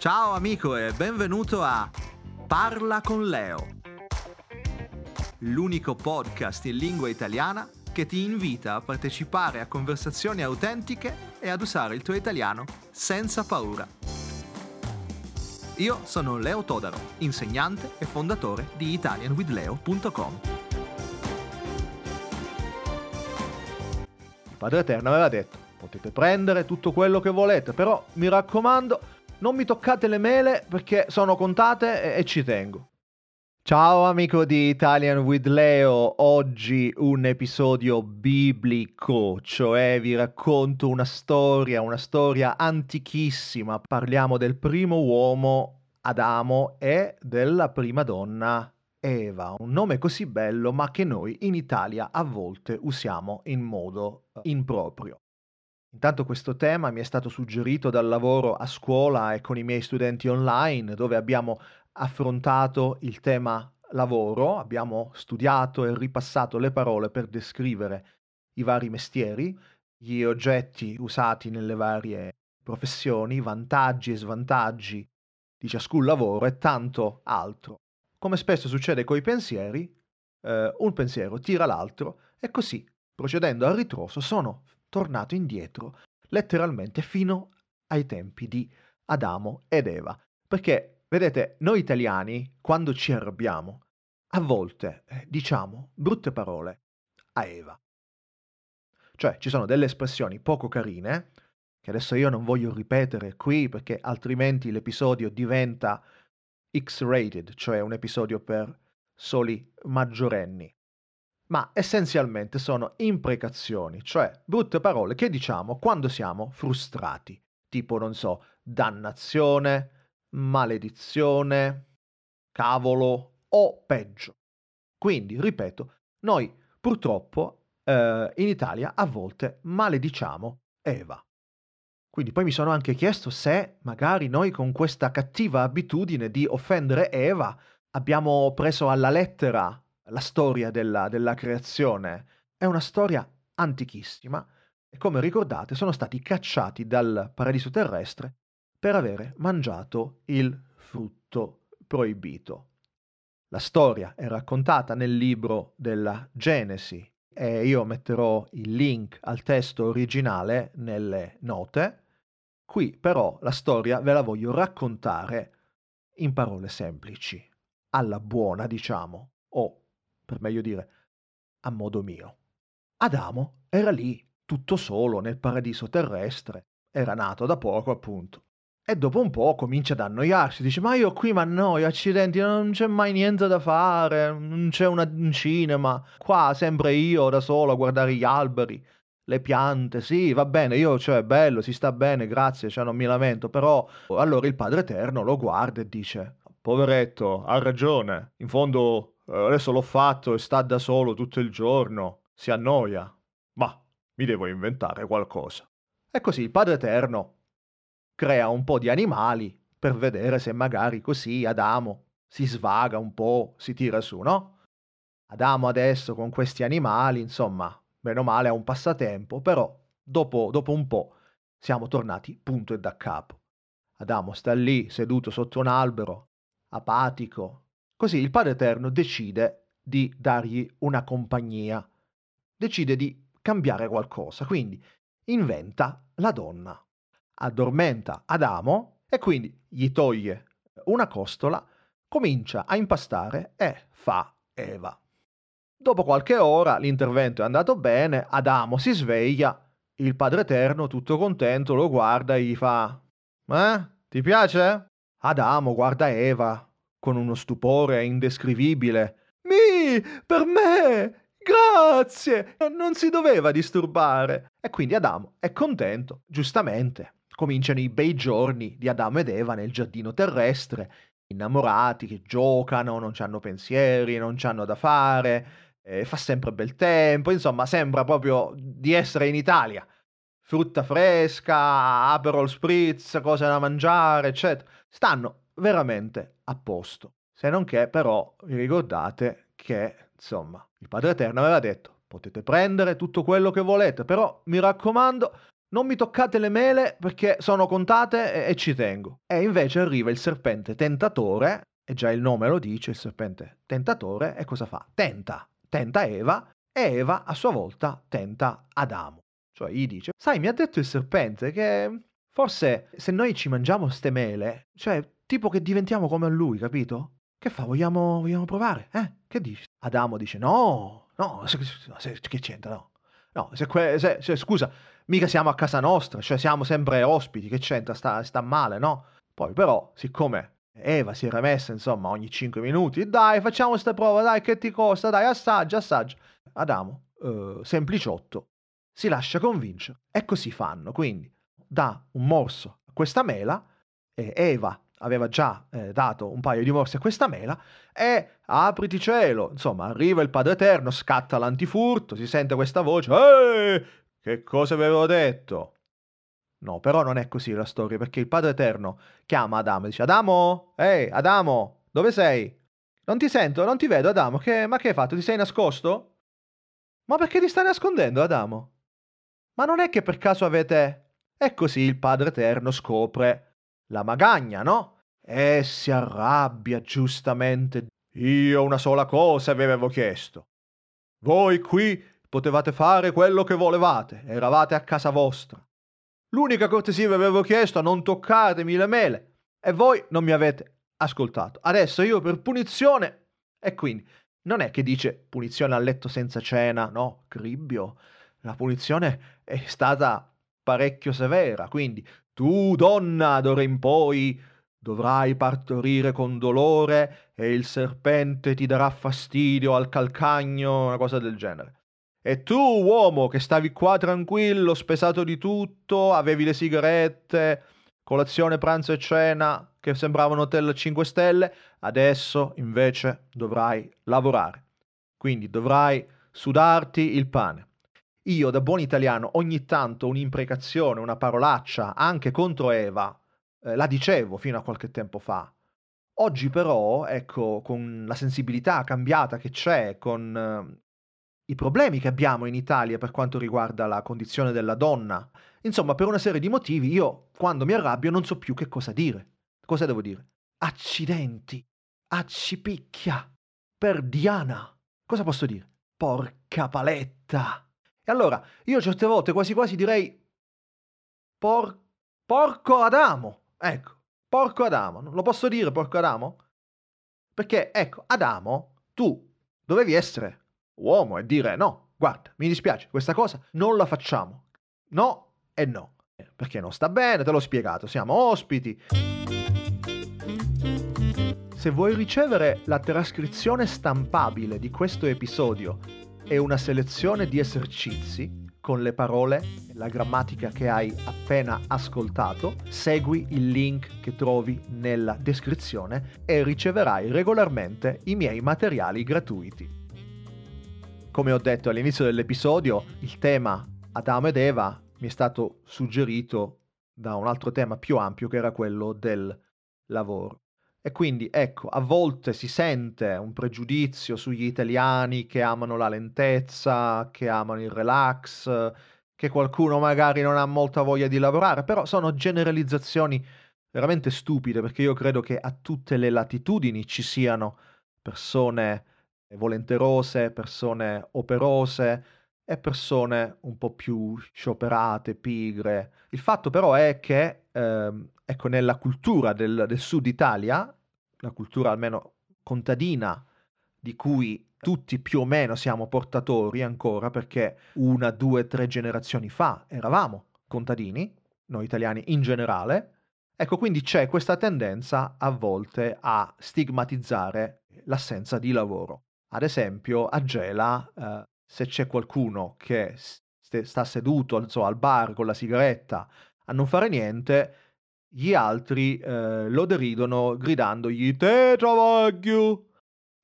Ciao amico e benvenuto a Parla con Leo, l'unico podcast in lingua italiana che ti invita a partecipare a conversazioni autentiche e ad usare il tuo italiano senza paura. Io sono Leo Todaro, insegnante e fondatore di ItalianWithLeo.com. Il Padreterno aveva detto: potete prendere tutto quello che volete, però mi raccomando, non mi toccate le mele perché sono contate e ci tengo. Ciao amico di Italian with Leo, oggi un episodio biblico, cioè vi racconto una storia antichissima. Parliamo del primo uomo, Adamo, e della prima donna, Eva. Un nome così bello ma che noi in Italia a volte usiamo in modo improprio. Intanto questo tema mi è stato suggerito dal lavoro a scuola e con i miei studenti online, dove abbiamo affrontato il tema lavoro, abbiamo studiato e ripassato le parole per descrivere i vari mestieri, gli oggetti usati nelle varie professioni, i vantaggi e svantaggi di ciascun lavoro e tanto altro. Come spesso succede coi pensieri, un pensiero tira l'altro e così, procedendo a ritroso, sono tornato indietro letteralmente fino ai tempi di Adamo ed Eva. Perché, vedete, noi italiani, quando ci arrabbiamo, a volte diciamo brutte parole a Eva. Cioè, ci sono delle espressioni poco carine, che adesso io non voglio ripetere qui, perché altrimenti l'episodio diventa X-rated, cioè un episodio per soli maggiorenni. Ma essenzialmente sono imprecazioni, cioè brutte parole che diciamo quando siamo frustrati, tipo, non so, dannazione, maledizione, cavolo o peggio. Quindi, ripeto, noi purtroppo in Italia a volte malediciamo Eva. Quindi poi mi sono anche chiesto se magari noi con questa cattiva abitudine di offendere Eva abbiamo preso alla lettera la storia della creazione. È una storia antichissima e, come ricordate, sono stati cacciati dal paradiso terrestre per avere mangiato il frutto proibito. La storia è raccontata nel libro della Genesi e io metterò il link al testo originale nelle note. Qui però la storia ve la voglio raccontare in parole semplici, alla buona diciamo, o per meglio dire, a modo mio. Adamo era lì, tutto solo, nel paradiso terrestre. Era nato da poco, appunto. E dopo un po' comincia ad annoiarsi. Dice, ma io qui mi annoio, accidenti, non c'è mai niente da fare, non c'è un cinema. Qua sempre io da solo a guardare gli alberi, le piante. Sì, va bene, io, cioè, bello, si sta bene, grazie, cioè, non mi lamento. Però allora il Padreterno lo guarda e dice, poveretto, ha ragione, in fondo adesso l'ho fatto e sta da solo tutto il giorno, si annoia, ma mi devo inventare qualcosa. E così il Padreterno crea un po' di animali per vedere se magari così Adamo si svaga un po', si tira su, no? Adamo adesso con questi animali, insomma, bene o male ha un passatempo, però dopo un po' siamo tornati punto e da capo. Adamo sta lì seduto sotto un albero, apatico. Così il Padreterno decide di dargli una compagnia, decide di cambiare qualcosa, quindi inventa la donna, addormenta Adamo e quindi gli toglie una costola, comincia a impastare e fa Eva. Dopo qualche ora l'intervento è andato bene, Adamo si sveglia, il Padreterno tutto contento lo guarda e gli fa ti piace? Adamo guarda Eva con uno stupore indescrivibile. Per me! Grazie! Non si doveva disturbare! E quindi Adamo è contento, giustamente. Cominciano i bei giorni di Adamo ed Eva nel giardino terrestre, innamorati, che giocano, non c'hanno pensieri, non c'hanno da fare, fa sempre bel tempo, insomma sembra proprio di essere in Italia. Frutta fresca, Aperol Spritz, cose da mangiare, eccetera. Stanno veramente a posto. Se non che però vi ricordate che, insomma, il Padreterno aveva detto potete prendere tutto quello che volete, però mi raccomando Non mi toccate le mele perché sono contate e ci tengo. E invece arriva il serpente tentatore, e già il nome lo dice, il serpente tentatore, e cosa fa? Tenta Eva, e Eva a sua volta tenta Adamo. Cioè gli dice, sai, mi ha detto il serpente che forse se noi ci mangiamo ste mele, cioè tipo che diventiamo come lui, capito? Che fa? Vogliamo provare? Che dici? Adamo dice, no, che c'entra, no. No, se scusa, mica siamo a casa nostra, cioè siamo sempre ospiti, che c'entra, sta male, no? Poi però, siccome Eva si era messa, insomma, ogni 5 minuti, dai, facciamo sta prova, dai, che ti costa, dai, assaggia. Adamo, sempliciotto, si lascia convincere e così fanno. Quindi dà un morso a questa mela, e Eva aveva già dato un paio di morsi a questa mela, e apriti cielo, insomma, arriva il Padreterno, scatta l'antifurto, si sente questa voce, ehi, che cosa avevo detto? No, però non è così la storia, perché il Padreterno chiama Adamo e dice, Adamo, ehi, Adamo, dove sei? Non ti sento, non ti vedo, Adamo, ma che hai fatto, ti sei nascosto? Ma perché ti stai nascondendo, Adamo? Ma non è che per caso avete... E così il Padreterno scopre... la magagna, no? E si arrabbia giustamente. Io una sola cosa vi avevo chiesto. Voi qui potevate fare quello che volevate, eravate a casa vostra. L'unica cortesia vi avevo chiesto, non toccatemi le mele. E voi non mi avete ascoltato. Adesso io per punizione... E quindi, non è che dice punizione a letto senza cena, no, cribbio. La punizione è stata parecchio severa, quindi... Tu, donna, d'ora in poi dovrai partorire con dolore e il serpente ti darà fastidio al calcagno, una cosa del genere. E tu, uomo, che stavi qua tranquillo, spesato di tutto, avevi le sigarette, colazione, pranzo e cena, che sembravano hotel 5 stelle, adesso invece dovrai lavorare. Quindi dovrai sudarti il pane. Io, da buon italiano, ogni tanto un'imprecazione, una parolaccia, anche contro Eva, la dicevo fino a qualche tempo fa. Oggi però, ecco, con la sensibilità cambiata che c'è, con i problemi che abbiamo in Italia per quanto riguarda la condizione della donna, insomma, per una serie di motivi, io, quando mi arrabbio, non so più che cosa dire. Cosa devo dire? Accidenti! Accipicchia! Per Diana! Cosa posso dire? Porca paletta! E allora, io certe volte quasi quasi direi porco Adamo, ecco, porco Adamo, non lo posso dire porco Adamo? Perché, ecco, Adamo, tu dovevi essere uomo e dire no, guarda, mi dispiace, questa cosa non la facciamo, no e no, perché non sta bene, te l'ho spiegato, siamo ospiti. Se vuoi ricevere la trascrizione stampabile di questo episodio, è una selezione di esercizi con le parole e la grammatica che hai appena ascoltato. Segui il link che trovi nella descrizione e riceverai regolarmente i miei materiali gratuiti. Come ho detto all'inizio dell'episodio, il tema Adamo ed Eva mi è stato suggerito da un altro tema più ampio che era quello del lavoro. E quindi, ecco, a volte si sente un pregiudizio sugli italiani che amano la lentezza, che amano il relax, che qualcuno magari non ha molta voglia di lavorare, però sono generalizzazioni veramente stupide, perché io credo che a tutte le latitudini ci siano persone volenterose, persone operose e persone un po' più scioperate, pigre. Il fatto però è che... ecco, nella cultura del sud Italia, la cultura almeno contadina, di cui tutti più o meno siamo portatori ancora, perché 1, 2, 3 generazioni fa eravamo contadini, noi italiani in generale, ecco, quindi c'è questa tendenza a volte a stigmatizzare l'assenza di lavoro. Ad esempio, a Gela, se c'è qualcuno che sta seduto, non so, al bar con la sigaretta a non fare niente... Gli altri lo deridono gridandogli te travaglio,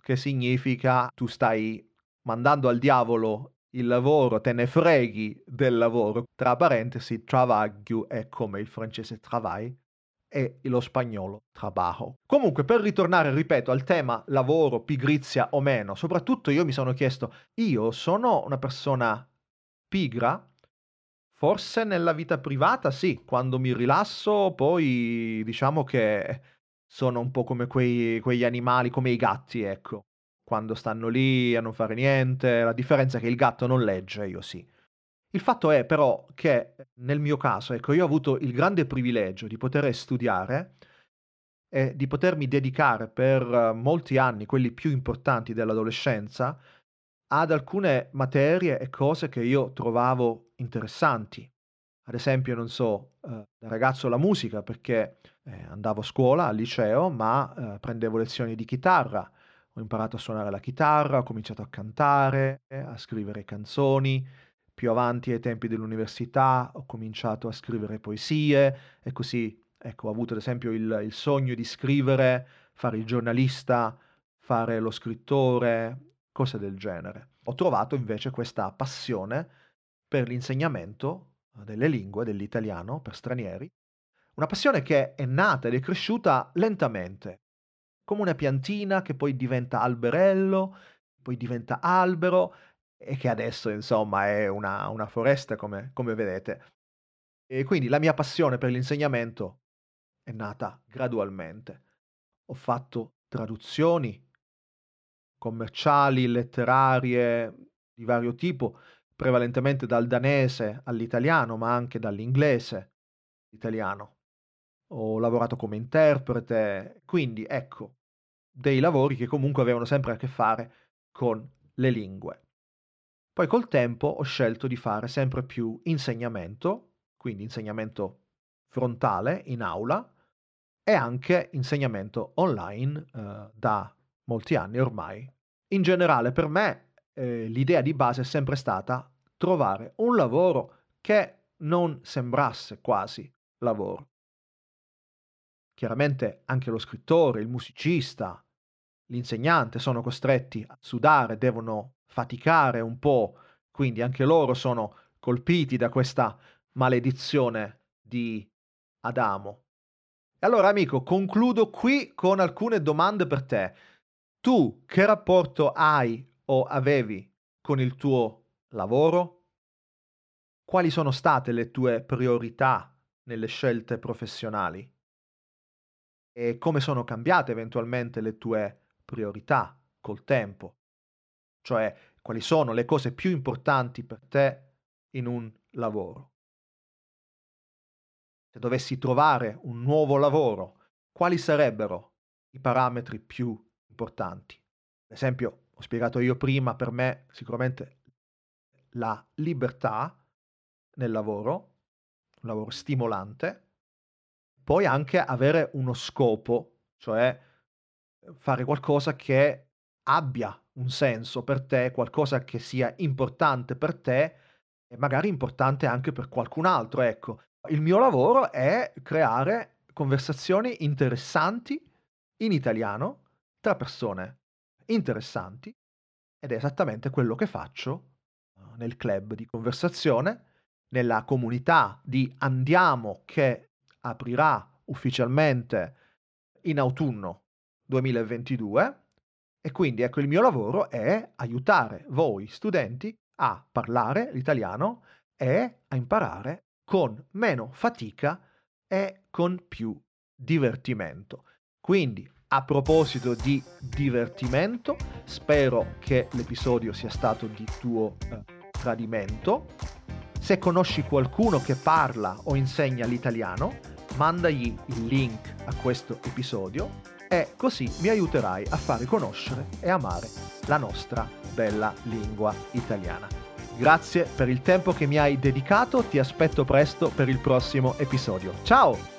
che significa tu stai mandando al diavolo il lavoro, te ne freghi del lavoro. Tra parentesi, travaglio è come il francese travail e lo spagnolo trabajo. Comunque, per ritornare, ripeto, al tema lavoro, pigrizia o meno, soprattutto io mi sono chiesto, io sono una persona pigra? Forse nella vita privata sì, quando mi rilasso poi diciamo che sono un po' come quegli animali, come i gatti, ecco. Quando stanno lì a non fare niente, la differenza è che il gatto non legge, io sì. Il fatto è però che nel mio caso, ecco, io ho avuto il grande privilegio di poter studiare e di potermi dedicare per molti anni, quelli più importanti dell'adolescenza, ad alcune materie e cose che io trovavo interessanti. Ad esempio, non so, da ragazzo la musica, perché andavo a scuola, al liceo, ma prendevo lezioni di chitarra. Ho imparato a suonare la chitarra, ho cominciato a cantare, a scrivere canzoni. Più avanti, ai tempi dell'università, ho cominciato a scrivere poesie e così. Ecco, ho avuto ad esempio il sogno di scrivere, fare il giornalista, fare lo scrittore, cose del genere. Ho trovato invece questa passione per l'insegnamento delle lingue, dell'italiano per stranieri. Una passione che è nata ed è cresciuta lentamente, come una piantina che poi diventa alberello, poi diventa albero e che adesso insomma è una foresta come vedete. E quindi la mia passione per l'insegnamento è nata gradualmente. Ho fatto traduzioni commerciali, letterarie di vario tipo, prevalentemente dal danese all'italiano, ma anche dall'inglese all'italiano. Ho lavorato come interprete, quindi ecco, dei lavori che comunque avevano sempre a che fare con le lingue. Poi col tempo ho scelto di fare sempre più insegnamento, quindi insegnamento frontale in aula e anche insegnamento online da molti anni ormai. In generale per me l'idea di base è sempre stata trovare un lavoro che non sembrasse quasi lavoro. Chiaramente anche lo scrittore, il musicista, l'insegnante sono costretti a sudare, devono faticare un po', quindi anche loro sono colpiti da questa maledizione di Adamo. E allora amico, concludo qui con alcune domande per te. Tu che rapporto hai o avevi con il tuo lavoro? Quali sono state le tue priorità nelle scelte professionali? E come sono cambiate eventualmente le tue priorità col tempo? Cioè, quali sono le cose più importanti per te in un lavoro? Se dovessi trovare un nuovo lavoro, quali sarebbero i parametri più importanti? Per esempio, ho spiegato io prima, per me sicuramente la libertà nel lavoro, un lavoro stimolante, poi anche avere uno scopo, cioè fare qualcosa che abbia un senso per te, qualcosa che sia importante per te e magari importante anche per qualcun altro, ecco. Il mio lavoro è creare conversazioni interessanti in italiano tra persone interessanti ed è esattamente quello che faccio nel club di conversazione, nella comunità di Andiamo che aprirà ufficialmente in autunno 2022 e quindi ecco il mio lavoro è aiutare voi studenti a parlare l'italiano e a imparare con meno fatica e con più divertimento. Quindi a proposito di divertimento, spero che l'episodio sia stato di tuo gradimento. Se conosci qualcuno che parla o insegna l'italiano, mandagli il link a questo episodio e così mi aiuterai a fare conoscere e amare la nostra bella lingua italiana. Grazie per il tempo che mi hai dedicato, ti aspetto presto per il prossimo episodio. Ciao!